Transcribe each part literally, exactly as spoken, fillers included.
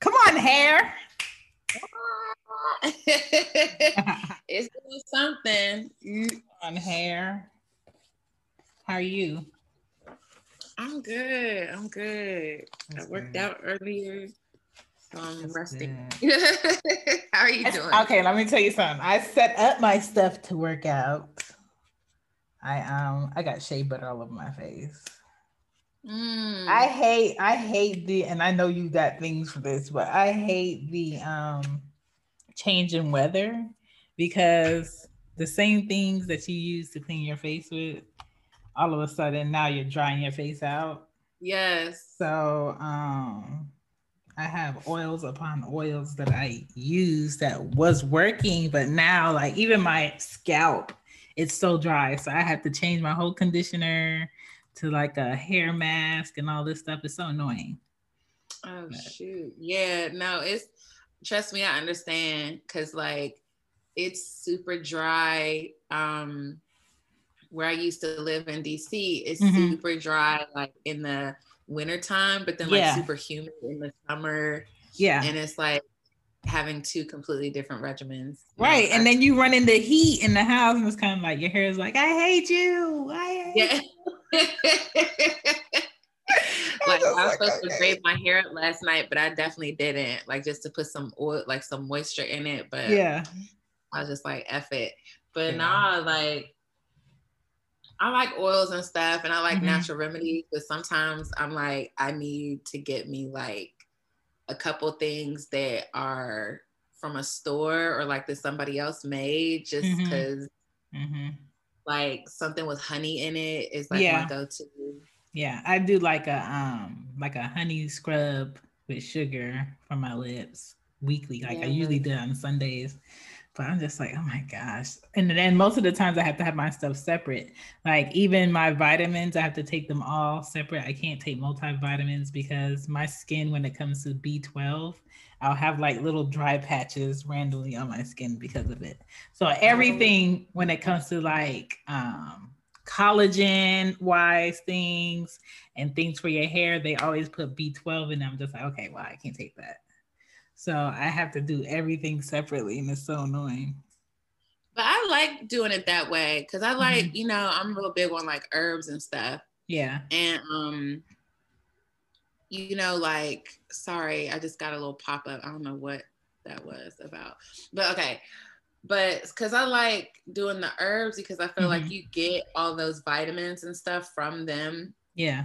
Come on, hair. It's doing something. Come on, hair. How are you? I'm good. I'm good. That's I worked good. out earlier, so I'm That's resting. How are you doing? Okay, let me tell you something. I set up my stuff to work out. I um I got shea butter all over my face. Mm. I hate, I hate the, and I know you got things for this, but I hate the um, change in weather, because the same things that you use to clean your face with, all of a sudden now you're drying your face out. Yes. So um, I have oils upon oils that I use that was working, but now like even my scalp, it's so dry. So I have to change my whole conditioner to like a hair mask and all this stuff. It's so annoying. Oh, but. shoot. Yeah, no, it's, trust me, I understand. Cause like, it's super dry. Um, where I used to live in D C, it's mm-hmm. super dry, like in the winter time, but then like yeah. super humid in the summer. Yeah. And it's like having two completely different regimens. Right. Know, and then you run into heat in the house and it's kind of like, your hair is like, I hate you. I hate yeah. you. Like I was like, supposed okay. to braid my hair up last night, but I definitely didn't, like just to put some oil, like some moisture in it, but yeah, I was just like F it. But yeah. nah like I like oils and stuff, and I like mm-hmm. natural remedies, but sometimes I'm like, I need to get me like a couple things that are from a store or like that somebody else made, just because mm-hmm. mm-hmm. like something with honey in it is like yeah. my go-to. Yeah, I do like a um like a honey scrub with sugar for my lips weekly. Like yeah. I usually do it on Sundays, but I'm just like, oh my gosh. And then most of the times I have to have my stuff separate. Like even my vitamins, I have to take them all separate. I can't take multivitamins because my skin, when it comes to B twelve, I'll have like little dry patches randomly on my skin because of it. So everything when it comes to like um, collagen wise things and things for your hair, they always put B twelve in them. I'm just like, okay, well, I can't take that. So I have to do everything separately, and it's so annoying. But I like doing it that way because I like, mm-hmm. you know, I'm real big on like herbs and stuff. Yeah. And um, you know, like, sorry, I just got a little pop up. I don't know what that was about, but okay. But because I like doing the herbs because I feel mm-hmm. like you get all those vitamins and stuff from them. Yeah.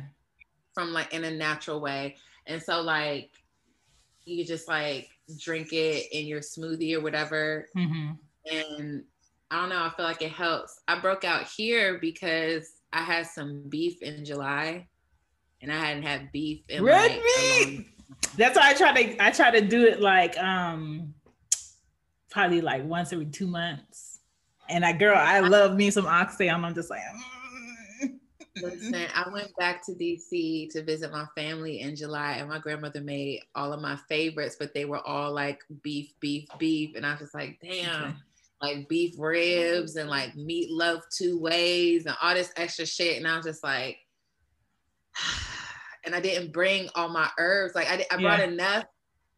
From like in a natural way. And so like, you just like drink it in your smoothie or whatever. Mm-hmm. And I don't know, I feel like it helps. I broke out here because I had some beef in July and I hadn't had beef in red like, meat. That's why I try to, I try to do it like, um, probably like once every two months. And I, girl, I love me some oxtail. And I'm just like, mm. Listen, I went back to D C to visit my family in July, and my grandmother made all of my favorites, but they were all like beef, beef, beef. And I was just like, damn, okay. Like beef ribs and like meatloaf two ways and all this extra shit. And I was just like, and I didn't bring all my herbs. Like I, I brought yeah. enough,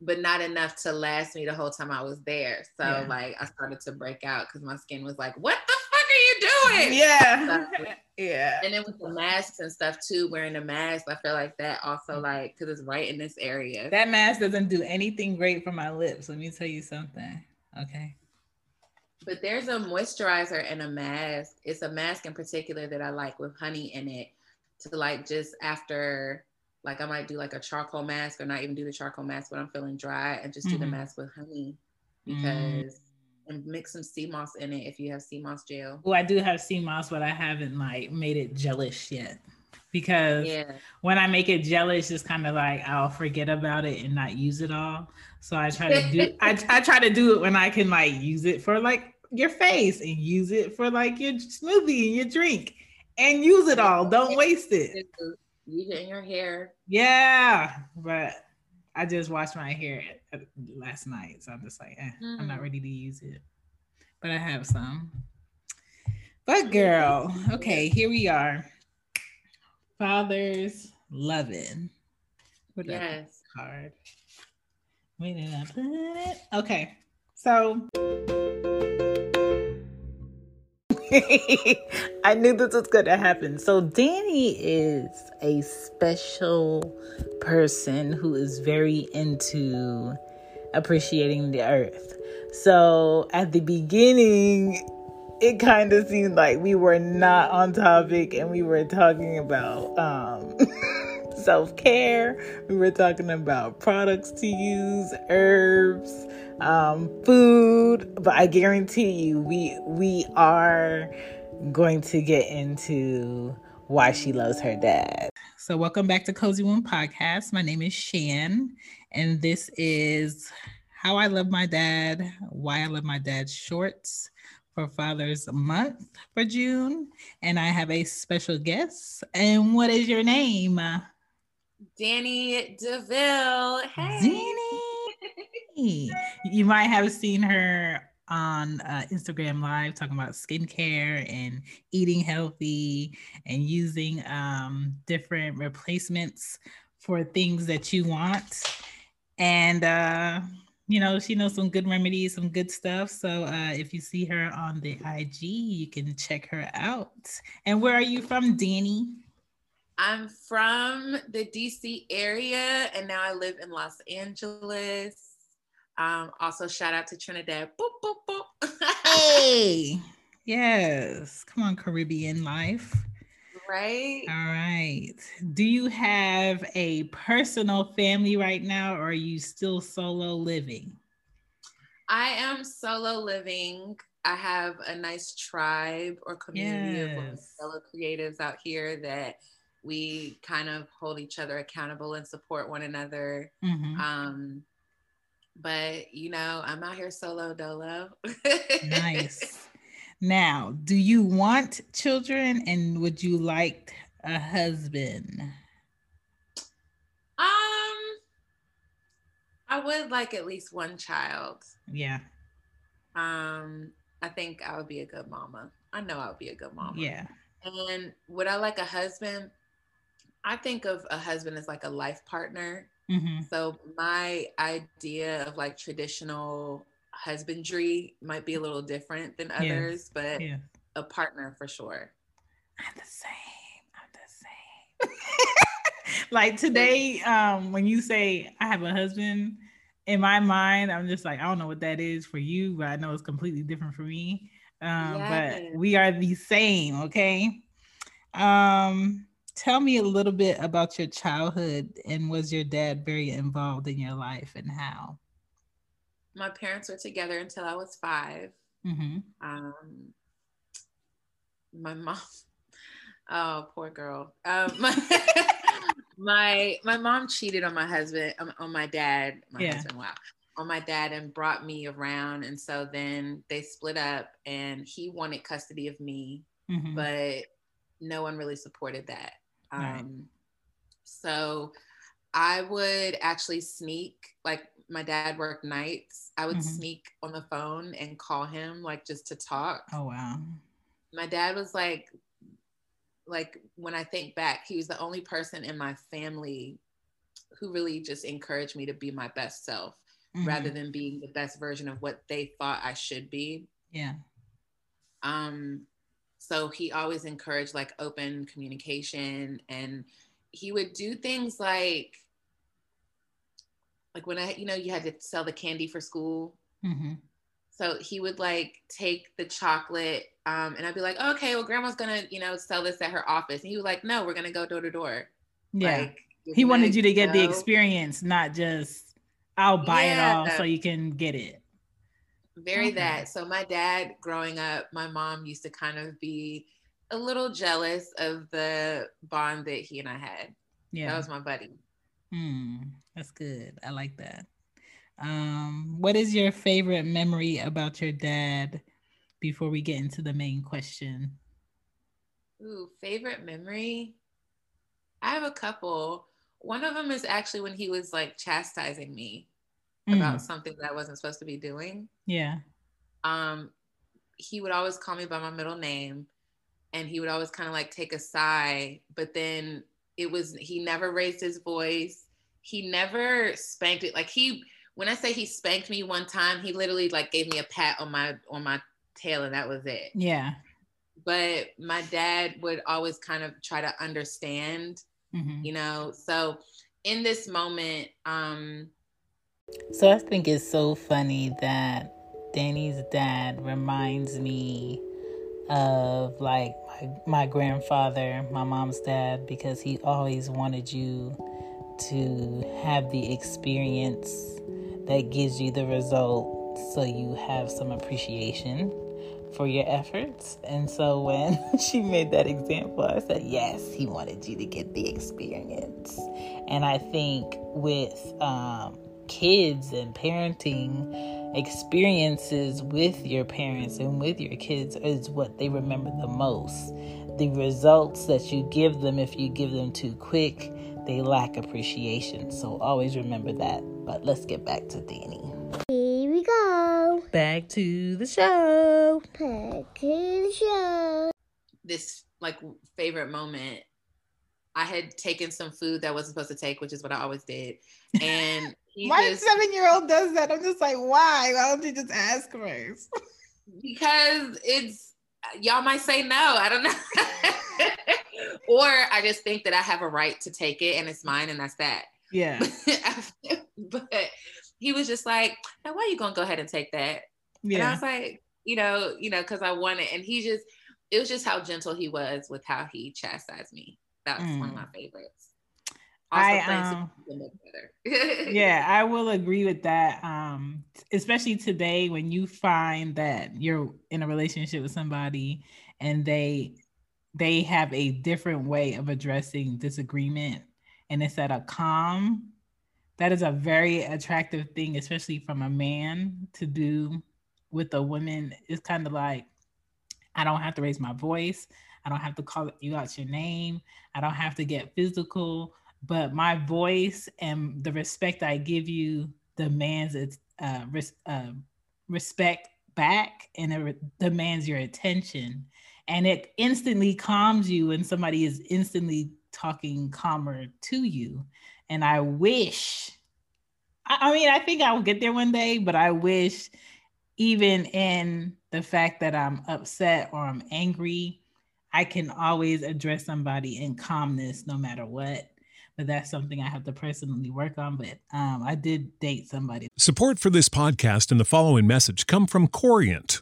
but not enough to last me the whole time I was there. So yeah. like I started to break out because my skin was like, what the fuck are you doing? Yeah. So, yeah. And then with the masks and stuff too, wearing the mask, I feel like that also like, because it's right in this area. That mask doesn't do anything great for my lips. Let me tell you something. Okay. But there's a moisturizer and a mask. It's a mask in particular that I like with honey in it to like just after... Like I might do like a charcoal mask or not even do the charcoal mask when I'm feeling dry and just mm-hmm. do the mask with honey because, mm-hmm. and mix some sea moss in it if you have sea moss gel. Oh, I do have sea moss, but I haven't like made it gelish yet because yeah. when I make it gelish, it's kind of like, I'll forget about it and not use it all. So I try to do, I, I try to do it when I can like use it for like your face and use it for like your smoothie and your drink and use it all. Don't waste it. Leave it in your hair. Yeah, but I just washed my hair last night, so I'm just like, eh, mm-hmm. I'm not ready to use it, but I have some. But girl, okay, here we are. Father's loving. What yes. Card. Wait a minute. Okay, so. I knew this was going to happen. So Danny is a special person who is very into appreciating the earth. So at the beginning, it kind of seemed like we were not on topic and we were talking about um, self-care. We were talking about products to use, herbs. Um, food, but I guarantee you, we we are going to get into why she loves her dad. So welcome back to Cozy One Podcast. My name is Shan, and this is How I Love My Dad, Why I Love My Dad Shorts for Father's Month for June. And I have a special guest. And what is your name? Danny Deville. Hey. Danny. You might have seen her on uh, Instagram Live talking about skincare and eating healthy and using um, different replacements for things that you want. And, uh, you know, she knows some good remedies, some good stuff. So uh, if you see her on the I G, you can check her out. And where are you from, Danny? I'm from the D C area, and now I live in Los Angeles. Um, also, shout out to Trinidad. Boop, boop, boop. Hey, yes. Come on, Caribbean life. Right. All right. Do you have a personal family right now, or are you still solo living? I am solo living. I have a nice tribe or community yes. of fellow creatives out here that we kind of hold each other accountable and support one another. Mm-hmm. Um, But, you know, I'm out here solo dolo. Nice. Now, do you want children and would you like a husband? Um, I would like at least one child. Yeah. Um, I think I would be a good mama. I know I would be a good mama. Yeah. And would I like a husband? I think of a husband as like a life partner. Mm-hmm. So my idea of like traditional husbandry might be a little different than others, yes. but yeah. a partner for sure. I'm the same. I'm the same. Like today, um, when you say I have a husband, in my mind, I'm just like, I don't know what that is for you, but I know it's completely different for me. Um, yes. But we are the same. Okay. Um, Tell me a little bit about your childhood and was your dad very involved in your life and how? My parents were together until I was five. Mm-hmm. Um, my mom, oh, poor girl. Um, my, my my mom cheated on my husband, um, on my dad, my yeah. husband, wow, on my dad and brought me around. And so then they split up and he wanted custody of me, mm-hmm. but no one really supported that. Um, right. So I would actually sneak, like my dad worked nights. I would mm-hmm. sneak on the phone and call him, like just to talk. Oh, wow. My dad was like, like when I think back, he was the only person in my family who really just encouraged me to be my best self mm-hmm. rather than being the best version of what they thought I should be. Yeah. Um, so he always encouraged like open communication, and he would do things like, like when I, you know, you had to sell the candy for school. Mm-hmm. So he would like take the chocolate um, and I'd be like, oh, okay, well, grandma's going to, you know, sell this at her office. And he was like, no, we're going to go door to door. Yeah. Like, he wanted you to get go. the experience, not just I'll buy yeah. it all so you can get it. Very okay. that. So my dad growing up, my mom used to kind of be a little jealous of the bond that he and I had. Yeah. That was my buddy. Mm, that's good. I like that. Um, what is your favorite memory about your dad before we get into the main question? Ooh, favorite memory? I have a couple. One of them is actually when he was like chastising me mm. about something that I wasn't supposed to be doing. Yeah. Um, he would always call me by my middle name, and he would always kind of like take a sigh, but then it was, he never raised his voice. He never spanked it. Like he, when I say he spanked me one time, he literally like gave me a pat on my, on my tail, and that was it. Yeah. But my dad would always kind of try to understand, mm-hmm. you know? So in this moment, um. So I think it's so funny that Danny's dad reminds me of like my, my grandfather, my mom's dad, because he always wanted you to have the experience that gives you the result, so you have some appreciation for your efforts. And so when she made that example, I said, yes, he wanted you to get the experience. And I think with um, kids and parenting, experiences with your parents and with your kids is what they remember the most. The results that you give them, if you give them too quick, they lack appreciation. So always remember that. But let's get back to Danny. Here we go. Back to the show. Back to the show. This like favorite moment, I had taken some food that I wasn't supposed to take, which is what I always did. And he why just, a seven-year-old does that? I'm just like, why? Why don't you just ask first? Because it's, y'all might say no. I don't know. Or I just think that I have a right to take it, and it's mine, and that's that. Yeah. But he was just like, now why are you going to go ahead and take that? Yeah. And I was like, you know, you know, because I want it. And he just, it was just how gentle he was with how he chastised me. That was mm. one of my favorites. Also, I, um, yeah, I will agree with that. Um, especially today, when you find that you're in a relationship with somebody and they they have a different way of addressing disagreement, and it's at a calm, that is a very attractive thing, especially from a man to do with a woman. It's kind of like, I don't have to raise my voice. I don't have to call you out your name. I don't have to get physical, but my voice and the respect I give you demands its uh, res- uh, respect back, and it re- demands your attention. And it instantly calms you when somebody is instantly talking calmer to you. And I wish, I, I mean, I think I will get there one day, but I wish even in the fact that I'm upset or I'm angry, I can always address somebody in calmness no matter what. But that's something I have to personally work on. But um, I did date somebody. Support for this podcast and the following message come from Corient.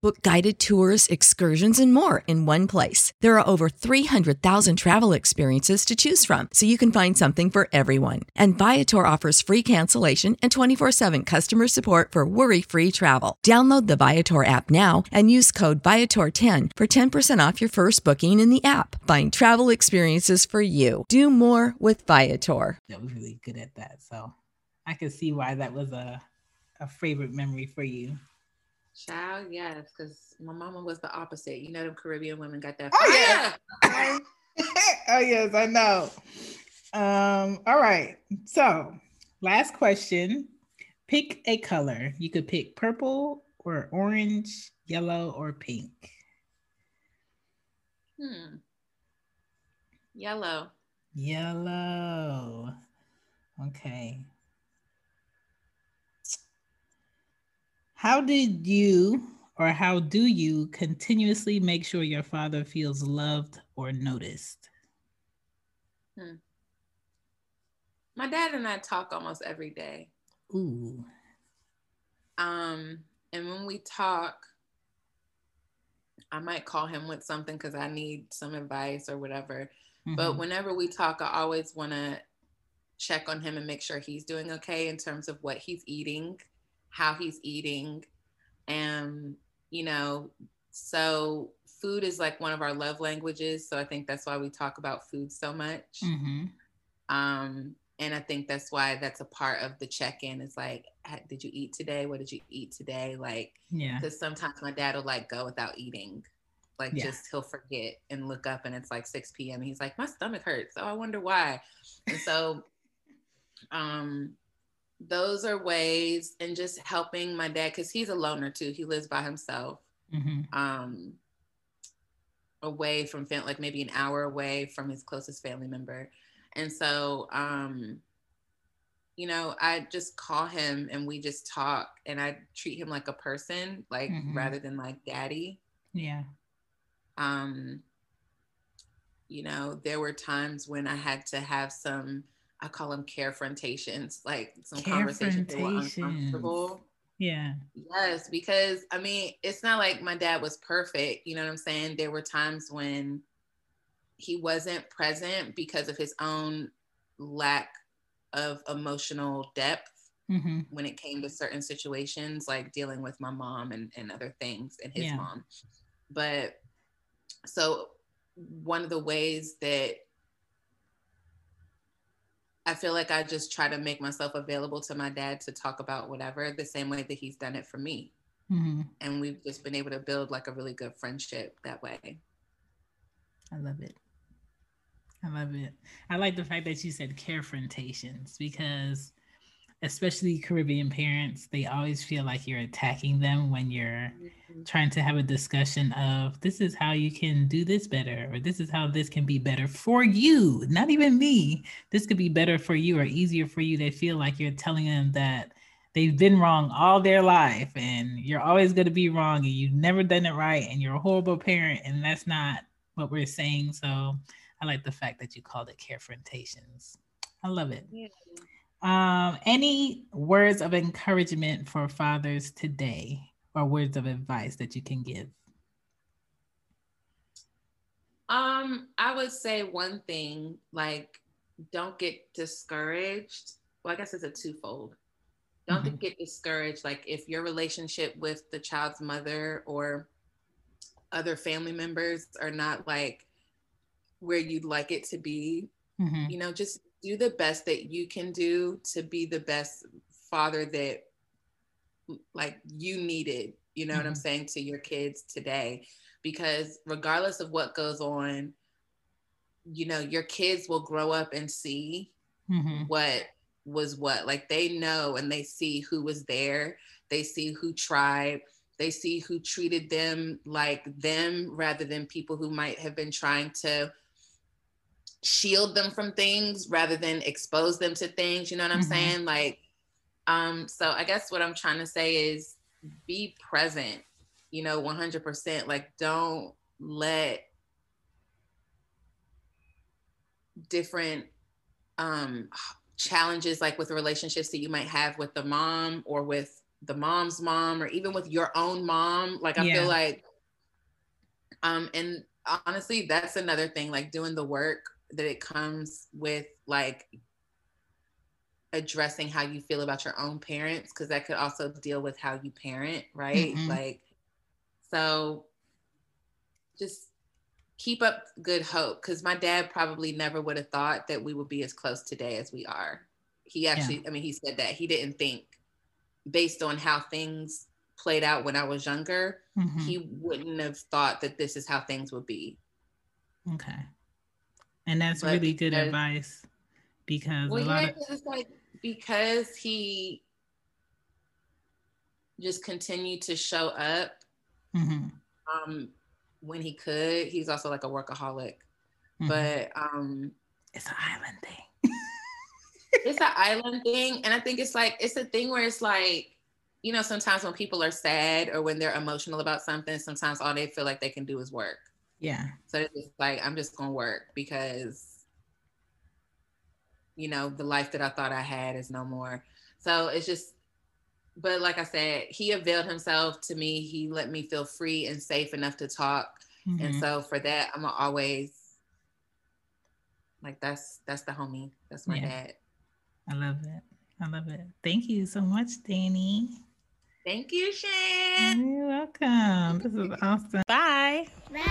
Book guided tours, excursions, and more in one place. There are over three hundred thousand travel experiences to choose from, so you can find something for everyone. And Viator offers free cancellation and twenty-four seven customer support for worry-free travel. Download the Viator app now and use code Viator ten for ten percent off your first booking in the app. Find travel experiences for you. Do more with Viator. That was really good at that, so I can see why that was a, a favorite memory for you. Child, yes, because my mama was the opposite. You know, them Caribbean women got that. Oh, yeah. Oh, yes, I know. Um, all right. So, last question. Pick a color. You could pick purple or orange, yellow, or pink. Hmm. Yellow. Yellow. Okay. How did you or how do you continuously make sure your father feels loved or noticed? Hmm. My dad and I talk almost every day. Ooh. Um, and when we talk, I might call him with something because I need some advice or whatever. Mm-hmm. But whenever we talk, I always want to check on him and make sure he's doing okay in terms of what he's eating, how he's eating. And, you know, so food is like one of our love languages. So I think that's why we talk about food so much. Mm-hmm. Um, and I think that's why that's a part of the check-in. It's like, did you eat today? What did you eat today? Like, yeah. Cause sometimes my dad will like go without eating. Like yeah. Just he'll forget and look up and it's like six p.m. He's like, my stomach hurts. Oh, I wonder why. And so, um, those are ways, and just helping my dad because he's a loner too. He lives by himself, mm-hmm. um, away from family, like maybe an hour away from his closest family member. And so, um, you know, I just call him and we just talk, and I treat him like a person, like mm-hmm. rather than like daddy. Yeah. Um, you know, there were times when I had to have some. I call them carefrontations, like some conversations that were uncomfortable. Yeah. Yes, because I mean, it's not like my dad was perfect. You know what I'm saying? There were times when he wasn't present because of his own lack of emotional depth mm-hmm. when it came to certain situations, like dealing with my mom and, and other things and his yeah. mom. But so one of the ways that I feel like I just try to make myself available to my dad to talk about whatever, the same way that he's done it for me. Mm-hmm. And we've just been able to build like a really good friendship that way. I love it. I love it. I like the fact that you said carefrontations because especially Caribbean parents, they always feel like you're attacking them when you're mm-hmm. trying to have a discussion of this is how you can do this better, or this is how this can be better for you, not even me. This could be better for you or easier for you. They feel like you're telling them that they've been wrong all their life and you're always going to be wrong and you've never done it right and you're a horrible parent, and that's not what we're saying. So I like the fact that you called it carefrontations. I love it. Yeah. Um, any words of encouragement for fathers today or words of advice that you can give? Um, I would say one thing, like, don't get discouraged. Well, I guess it's a twofold. Don't mm-hmm. get discouraged. Like if your relationship with the child's mother or other family members are not like where you'd like it to be, mm-hmm. you know, just do the best that you can do to be the best father that like you needed, you know mm-hmm. what I'm saying, to your kids today, because regardless of what goes on, you know, your kids will grow up and see mm-hmm. what was what, like they know and they see who was there, they see who tried, they see who treated them like them rather than people who might have been trying to shield them from things rather than expose them to things, you know what I'm mm-hmm. saying? Like, um, so I guess what I'm trying to say is be present, you know, one hundred percent, like don't let different um, challenges, like with the relationships that you might have with the mom or with the mom's mom, or even with your own mom. Like, I yeah. feel like, um, and honestly, that's another thing, like doing the work that it comes with, like addressing how you feel about your own parents, because that could also deal with how you parent, right? Mm-hmm. Like, so just keep up good hope, because my dad probably never would have thought that we would be as close today as we are. He actually, yeah. I mean, he said that he didn't think, based on how things played out when I was younger, mm-hmm. he wouldn't have thought that this is how things would be. Okay. And that's but really good because, advice because well, a lot yeah, of- it's like, because he just continued to show up mm-hmm. um, when he could. He's also like a workaholic, mm-hmm. but- um, it's an island thing. It's an island thing. And I think it's like, it's a thing where it's like, you know, sometimes when people are sad or when they're emotional about something, sometimes all they feel like they can do is work. Yeah. So it's just like, I'm just going to work because, you know, the life that I thought I had is no more. So it's just, but like I said, he availed himself to me. He let me feel free and safe enough to talk. Mm-hmm. And so for that, I'm always like, that's, that's the homie. That's my yeah. dad. I love it. I love it. Thank you so much, Danny. Thank you, Shan. You're welcome. This is awesome. Bye. Bye.